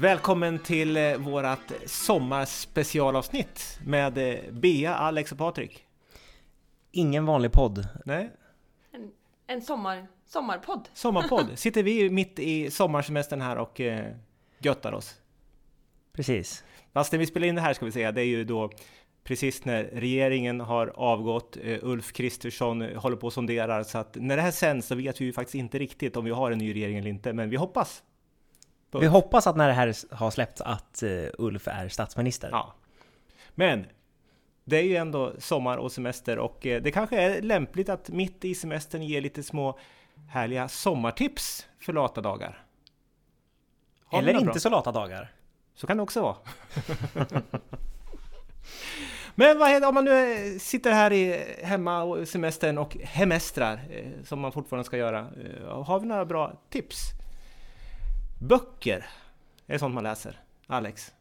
Välkommen till vårat sommarspecialavsnitt med Bea, Alex och Patrik. Ingen vanlig podd. Nej. En sommarpodd. Sommarpodd. Sitter vi mitt i sommarsemestern här och göttar oss. Precis. Fast när vi spelar in det här ska vi säga, det är ju då precis när regeringen har avgått, Ulf Kristersson håller på och sonderar. Så att när det här sänds så vet vi ju faktiskt inte riktigt om vi har en ny regering eller inte, men vi hoppas. Vi hoppas att när det här har släppts att Ulf är statsminister. Ja. Men det är ju ändå sommar och semester och det kanske är lämpligt att mitt i semestern ge lite små härliga sommartips för lata dagar. Eller inte bra? Så lata dagar. Så kan det också vara. Men vad händer om man nu sitter här hemma och semestern och hemestrar som man fortfarande ska göra? Har vi några bra tips? Böcker är det sånt man läser, Alex?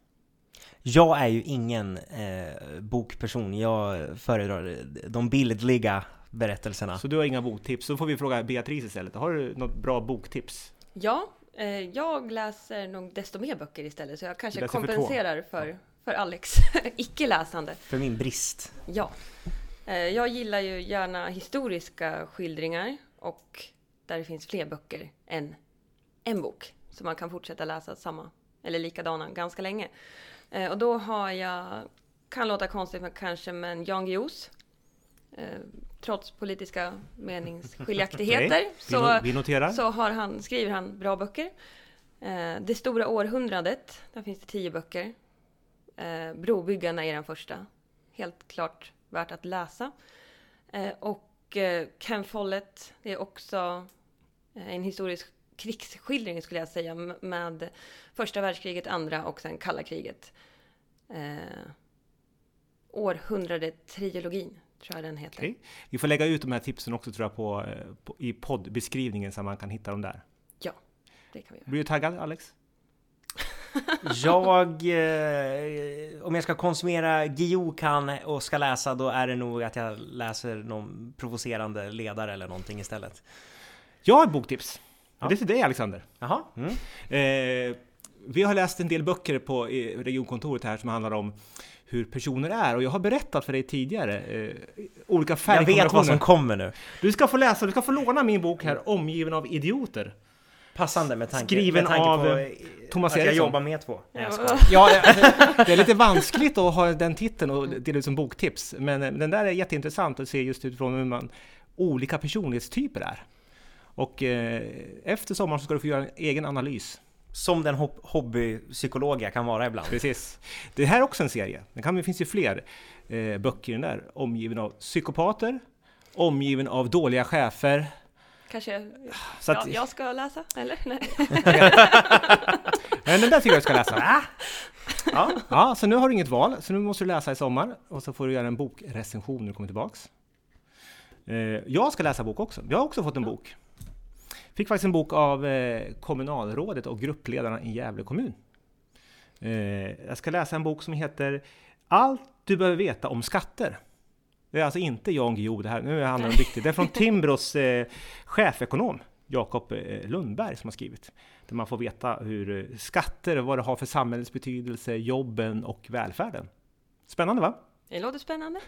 Jag är ju ingen bokperson. Jag föredrar de bildliga berättelserna. Så du har inga boktips? Så får vi fråga Beatrice istället. Har du något bra boktips? Ja, jag läser nog desto mer böcker istället. Så jag kanske kompenserar för Alex icke-läsande. För min brist. Ja. Jag gillar ju gärna historiska skildringar. Och där det finns fler böcker än en bok. Så man kan fortsätta läsa samma, eller likadana, ganska länge. Och då har jag, kan låta konstigt kanske, men Jan Guillous. Trots politiska meningsskiljaktigheter så skriver han bra böcker. Det stora århundradet, där finns det 10 böcker. Brobyggarna är den första. Helt klart värt att läsa. Och Ken Follett, det är också en historisk krigsskildring skulle jag säga, med första världskriget, andra och sen kalla kriget. Århundrade-trilogin tror jag den heter. Okay. Vi får lägga ut de här tipsen också tror jag i poddbeskrivningen så man kan hitta dem där. Ja, det kan vi göra. Blir du taggad, Alex? Om jag ska konsumera Guillou och ska läsa, då är det nog att jag läser någon provocerande ledare eller någonting istället. Jag har boktips. Ja. Det är till dig, Alexander. Jaha. Mm. Vi har läst en del böcker på regionkontoret här som handlar om hur personer är. Och jag har berättat för dig tidigare olika färgkombinationer. Jag vet vad som kommer nu. Du ska få låna min bok här, Omgiven av idioter. Passande med tanke, skriven av Thomas Eriksson. Jag jobbar med 2. Nej, det är lite vanskligt att ha den titeln och dela ut som boktips. Men den där är jätteintressant att se just utifrån hur man olika personlighetstyper är. Och efter sommaren så ska du få göra en egen analys. Som den hobbypsykolog jag kan vara ibland. Precis. Det här är också en serie. Det finns ju fler böcker i den där. Omgiven av psykopater. Omgiven av dåliga chefer. Kanske så att, jag ska läsa, eller? Nej. Men den där tycker jag ska läsa. Ja, så nu har du inget val. Så nu måste du läsa i sommar. Och så får du göra en bokrecension när du kommer tillbaks. Jag ska läsa bok också. Jag har också fått en bok. Fick faktiskt en bok av kommunalrådet och gruppledarna i Gävle kommun. Jag ska läsa en bok som heter Allt du behöver veta om skatter. Det är alltså inte Jan Guillou det här. Nu handlar det om riktigt. Det är från Timbros chefekonom Jakob Lundberg som har skrivit. Där man får veta hur skatter, vad det har för samhällets betydelse, jobben och välfärden. Spännande va? Det låter spännande.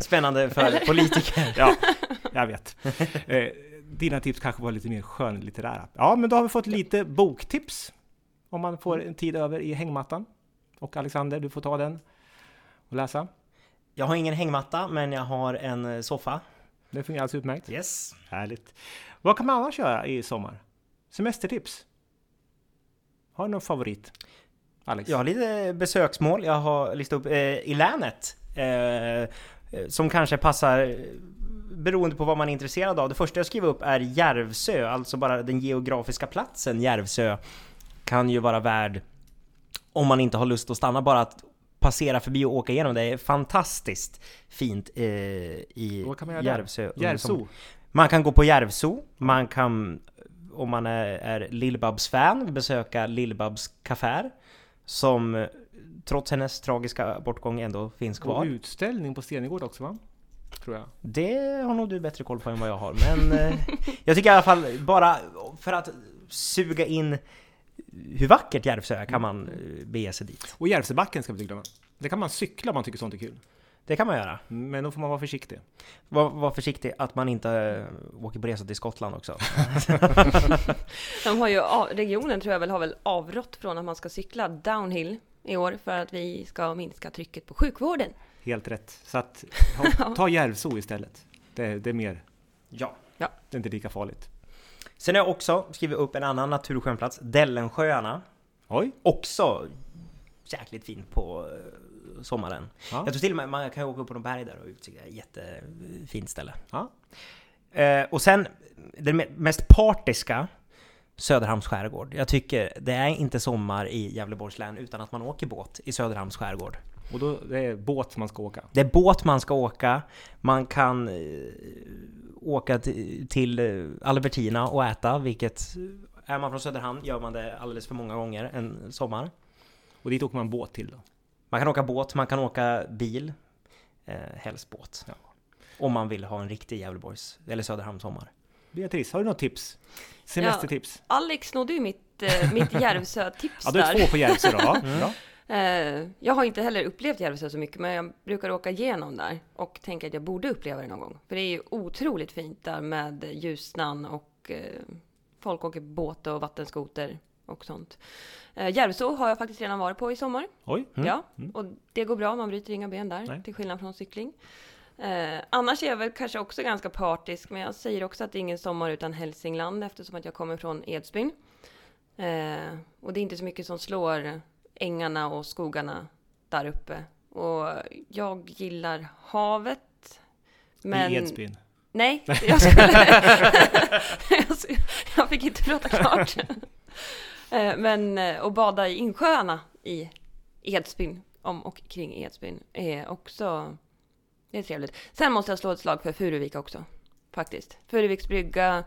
Spännande för politiker. Ja, jag vet. Dina tips kanske var lite mer skönlitterära. Ja, men då har vi fått lite boktips. Om man får en tid över i hängmattan. Och Alexander, du får ta den och läsa. Jag har ingen hängmatta, men jag har en soffa. Det fungerar alltså utmärkt. Yes. Härligt. Vad kan man annars göra i sommar? Semestertips. Har du någon favorit? Alex. Jag har lite besöksmål. Jag har listat upp i länet. Som kanske passar beroende på vad man är intresserad av. Det första jag skriver upp är Järvsö, alltså bara den geografiska platsen Järvsö kan ju vara värd, om man inte har lust att stanna, bara att passera förbi och åka igenom. Det är fantastiskt fint i Järvsö. Man kan gå på Järvsö, man kan, om man är Lillbabs-fan, besöka Lillbabs kafé som trots hennes tragiska bortgång ändå finns kvar. Och utställning på Stenigård också va? Tror jag. Det har nog du bättre koll på än vad jag har. Men jag tycker i alla fall, bara för att suga in hur vackert Järvsö kan man bege sig dit. Och Järvsöbacken ska vi inte glömma. Det kan man cykla om man tycker sånt är kul. Det kan man göra. Men då får man vara försiktig. Var försiktig att man inte åker på resa till Skottland också. De har ju, regionen tror jag väl har väl avrått från att man ska cykla downhill i år för att vi ska minska trycket på sjukvården. Helt rätt. Så att, ta Järvsö istället. Det är mer... Ja. Det är inte lika farligt. Sen har jag också skrivit upp en annan naturskönplats. Dellensjöarna. Oj. Också jäkligt fint på... sommaren. Ja. Jag tror till och med man kan åka upp på de berg där och utsikta. Jättefint ställe. Ja. Och sen den mest partiska Söderhamns skärgård. Jag tycker det är inte sommar i Gävleborgs län utan att man åker båt i Söderhamns skärgård. Och då det är båt man ska åka. Det är båt man ska åka. Man kan åka till Albertina och äta, vilket är man från Söderhamn gör man det alldeles för många gånger en sommar. Och dit åker man båt till då? Man kan åka båt, man kan åka bil, helst båt. Ja. Om man vill ha en riktig Gävleborgs eller Söderhamns sommar. Beatrice, har du något tips? Semestertips? Ja, Alex snodde ju mitt Järvsö-tips där. Ja, du är två på Järvsö då. Jag har inte heller upplevt Järvsö så mycket, men jag brukar åka igenom där och tänker att jag borde uppleva det någon gång. För det är ju otroligt fint där med Ljusnan och folk åker båt och vattenskoter. Och sånt. Järvsö har jag faktiskt redan varit på i sommar. Oj. Mm. Ja, och det går bra, man bryter inga ben där. Nej. Till skillnad från cykling. Annars är jag väl kanske också ganska partisk, men jag säger också att det är ingen sommar utan Hälsingland eftersom att jag kommer från Edsbyn. Och det är inte så mycket som slår ängarna och skogarna där uppe. Och jag gillar havet. Men... I Edsbyn? Nej, jag fick inte prata klart. Men att bada i insjöarna i Edsbyn, om och kring Edsbyn, är också det är trevligt. Sen måste jag slå ett slag för Furuvik också, faktiskt. Furuviksbrygga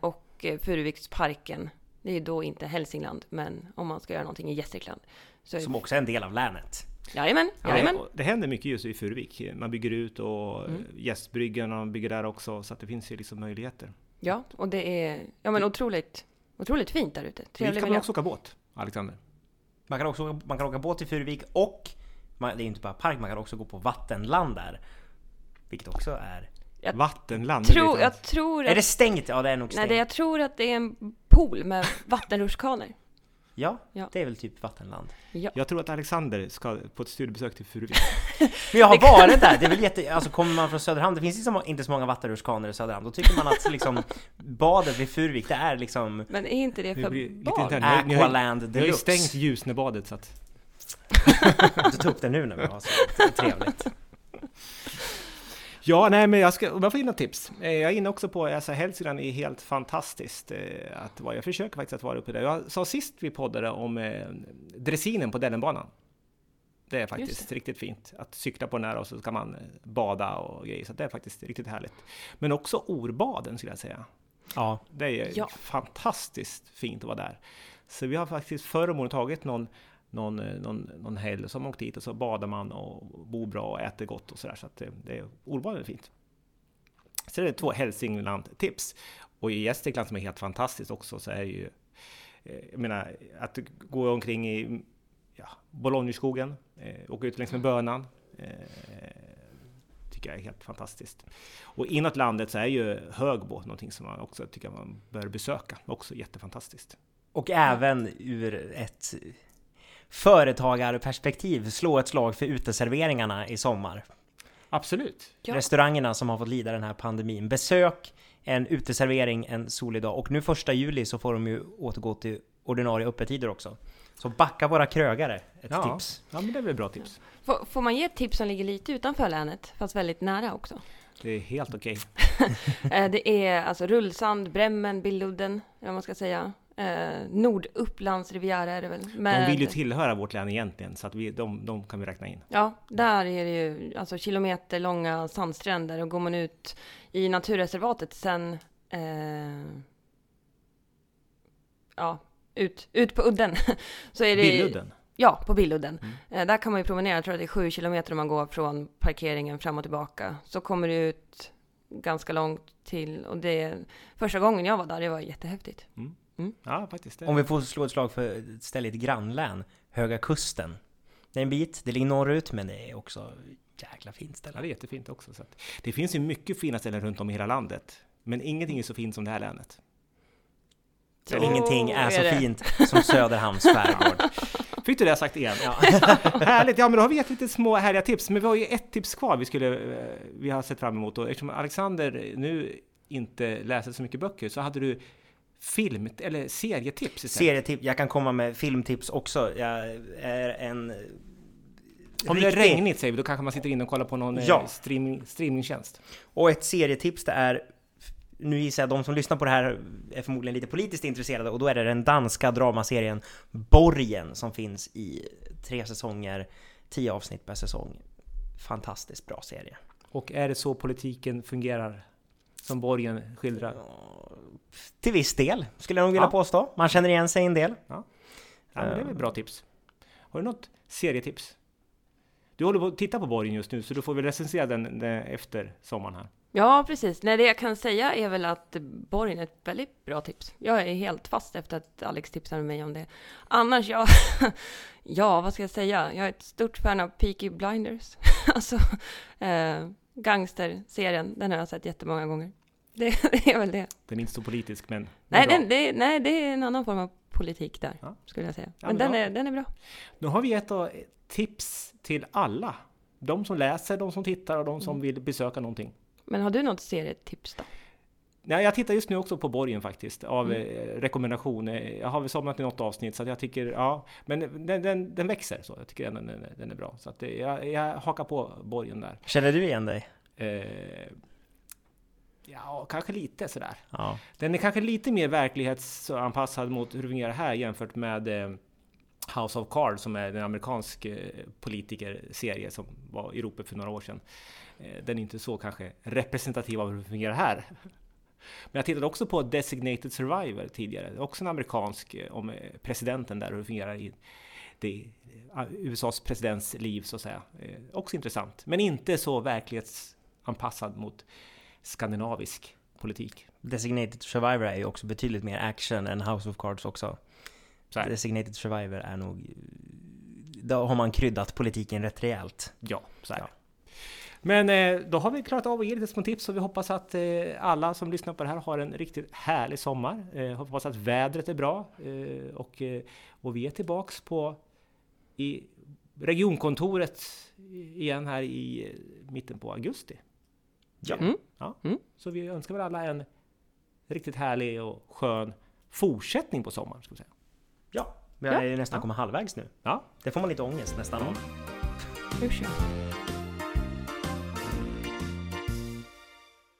och Furuviksparken. Det är ju då inte Hälsingland, men om man ska göra någonting i Gästrikland. Så som också är en del av länet. Jajamän. Det händer mycket just i Furuvik. Man bygger ut och Gästbryggan och man bygger där också, så att det finns ju liksom möjligheter. Ja, och det är otroligt fint där ute. Trevlig miljö. Man kan också åka båt, Alexander. Man kan åka båt i Furuvik och det är inte bara park, man kan också gå på vattenland där. Vilket också är vattenland. Jag tror att, är det stängt? Ja, det är nog stängt. Nej, jag tror att det är en pool med vattenrutschkanor. Ja, det är väl typ vattenland. Ja. Jag tror att Alexander ska på ett studiebesök till Furuvik. Men jag har varit där. Det är väl kommer man från Söderhamn, det finns liksom inte så många vattenrutschkanor i Söderhamn. Då tycker man att liksom badet vid Furuvik, det är liksom... Men är inte det för bad? Aqualand deluxe. Ni har ju stängt Ljusnebadet, så att... Du tog upp det nu när vi har så trevligt. Ja, nej, men jag får in några tips. Jag är inne också på, alltså Hälsingland är helt fantastiskt att vara. Jag försöker faktiskt att vara uppe där. Jag sa sist vi poddade om dressinen på Dellenbanan. Det är faktiskt riktigt fint att cykla på den här och så kan man bada och grejer. Så det är faktiskt riktigt härligt. Men också Orbaden skulle jag säga. Ja. Det är fantastiskt fint att vara där. Så vi har faktiskt förra året tagit någon helg som åkt dit och så badar man och bor bra och äter gott och sådär. Så att det är Orbaden fint. Så det är 2 Hälsingland-tips. Och i Gästrikland som är helt fantastiskt också så är ju, jag menar, att gå omkring i Bollnässkogen, åka ut längs med Bönan, tycker jag är helt fantastiskt. Och inåt landet så är ju Högbo någonting som man också tycker man bör besöka. Också jättefantastiskt. Och även ur ett... företagarperspektiv, slå ett slag för uteserveringarna i sommar. Absolut. Ja. Restaurangerna som har fått lida den här pandemin. Besök en uteservering en solig dag. Och nu 1 juli så får de ju återgå till ordinarie öppettider också. Så backa våra krögare, ett tips. Ja, men det blir bra tips. Får man ge ett tips som ligger lite utanför länet, fast väldigt nära också? Det är helt okej. Det är alltså Rullsand, Bremmen, Billudden, eller vad man ska säga. Nordupplands riviera är det väl. Men de vill ju tillhöra vårt län egentligen, så att de kan vi räkna in. Ja, där är det ju alltså kilometer långa sandstränder och går man ut i naturreservatet sen ut på udden så är det Billudden. Ja, på Billudden. Där kan man ju promenera, jag tror att det är 7 kilometer om man går från parkeringen fram och tillbaka. Så kommer du ut ganska långt till, och det första gången jag var där, det var jättehäftigt. Mm. Ja, faktiskt. Om vi får slå ett slag för ett ställe i ett grannlän, Höga kusten. Det är en bit, det ligger norrut, men det är också jäkla fint ställe. Ja, det är jättefint också. Så att det finns ju mycket fina ställen runt om i hela landet, men ingenting är så fint som det här länet. Så ingenting är så fint som Söderhamns skärgård. Fick du det sagt igen? Ja. Härligt, ja men då har vi gett lite små härliga tips. Men vi har ju ett tips kvar vi har sett fram emot. Och eftersom Alexander nu inte läser så mycket böcker så hade du film eller serietips istället. Serietips, jag kan komma med filmtips också. Jag är en... Om det är regnigt säger vi, då kanske man sitter in och kollar på någon streamingtjänst. Och ett serietips det är... Nu gissar jag att de som lyssnar på det här är förmodligen lite politiskt intresserade, och då är det den danska dramaserien Borgen som finns i 3 säsonger, 10 avsnitt per säsong. Fantastiskt bra serie. Och är det så politiken fungerar som Borgen skildrar? Till viss del skulle jag nog vilja påstå. Man känner igen sig en del. Ja. Ja, men det är väl bra tips. Har du något serietips? Du håller på att titta på Borgen just nu, så du får väl recensera den efter sommaren här. Ja, precis. Nej, det jag kan säga är väl att Borgen är ett väldigt bra tips. Jag är helt fast efter att Alex tipsade mig om det. Annars, ja, vad ska jag säga? Jag är ett stort fan av Peaky Blinders. Alltså, gangsterserien, den har jag sett jättemånga gånger. Det är väl det. Den är inte så politisk, men... Nej, det är en annan form av politik där, skulle jag säga. Ja, men den är bra. Nu har vi gett tips till alla. De som läser, de som tittar och de som vill besöka någonting. Men har du något serietips då? Nej, jag tittar just nu också på Borgen faktiskt, av rekommendationer. Jag har väl somnat i något avsnitt, så att jag tycker, men den växer så. Jag tycker den är bra. Så att jag hakar på Borgen där. Känner du igen dig? Ja, kanske lite sådär. Ja. Den är kanske lite mer verklighetsanpassad mot hur det fungerar här jämfört med House of Cards, som är den amerikansk politikerserie som var i Europa för några år sedan. Den är inte så kanske representativ av hur det fungerar här. Men jag tittade också på Designated Survivor tidigare. Också en amerikansk om presidenten där, hur det fungerar i det, USAs presidents liv så att säga. Också intressant. Men inte så verklighetsanpassad mot skandinavisk politik. Designated Survivor är ju också betydligt mer action än House of Cards också. Designated Survivor är nog... Då har man kryddat politiken rätt rejält. Ja, så är det. Men då har vi klarat av att ge lite små tips, och vi hoppas att alla som lyssnar på det här har en riktigt härlig sommar. Hoppas att vädret är bra, och vi är tillbaks i regionkontoret igen här i mitten på augusti. Ja. Mm. Ja. Mm. Så vi önskar väl alla en riktigt härlig och skön fortsättning på sommaren, ska vi säga. Ja, men jag är nästan kommit halvvägs nu. Ja. Det får man lite ångest nästan. Ja.